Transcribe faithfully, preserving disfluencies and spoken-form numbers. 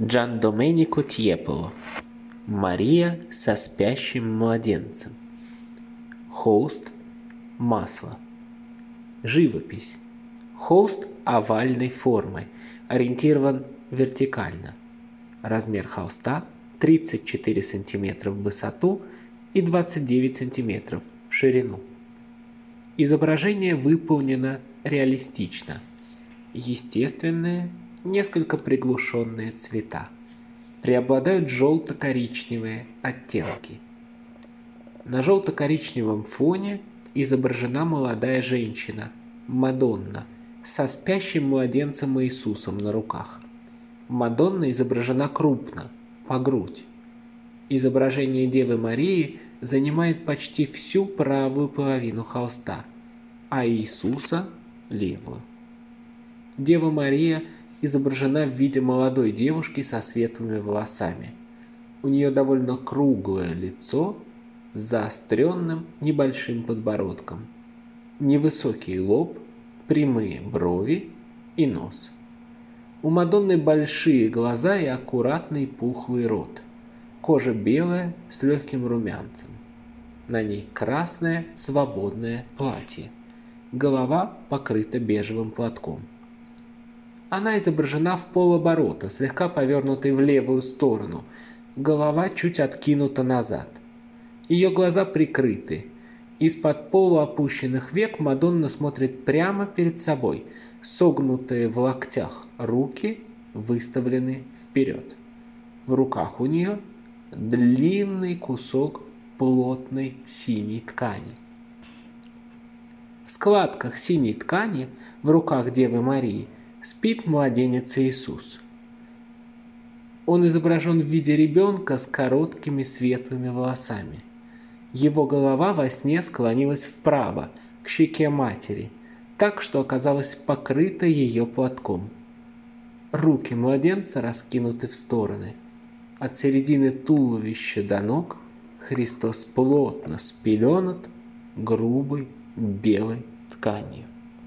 Джандоменико Тьеполо. Мария со спящим младенцем. Холст, масло. Живопись. Холст овальной формы, ориентирован вертикально. Размер холста тридцать четыре сантиметра в высоту и двадцать девять сантиметров в ширину. Изображение выполнено реалистично. Естественные, несколько приглушенные цвета. Преобладают желто-коричневые оттенки. На желто-коричневом фоне изображена молодая женщина, Мадонна, со спящим младенцем Иисусом на руках. Мадонна изображена крупно, по грудь. Изображение Девы Марии занимает почти всю правую половину холста, а Иисуса – левую. Дева Мария изображена в виде молодой девушки со светлыми волосами. У нее довольно круглое лицо с заостренным небольшим подбородком, невысокий лоб, прямые брови и нос. У Мадонны большие глаза и аккуратный пухлый рот. Кожа белая с легким румянцем. На ней красное свободное платье. Голова покрыта бежевым платком. Она изображена в полоборота, слегка повернутой в левую сторону. Голова чуть откинута назад. Ее глаза прикрыты. Из-под полуопущенных век Мадонна смотрит прямо перед собой. Согнутые в локтях руки выставлены вперед. В руках у нее длинный кусок плотной синей ткани. В складках синей ткани в руках Девы Марии спит младенец Иисус. Он изображен в виде ребенка с короткими светлыми волосами. Его голова во сне склонилась вправо, к щеке матери, так что оказалась покрыта ее платком. Руки младенца раскинуты в стороны. От середины туловища до ног Христос плотно спеленут грубой белой тканью.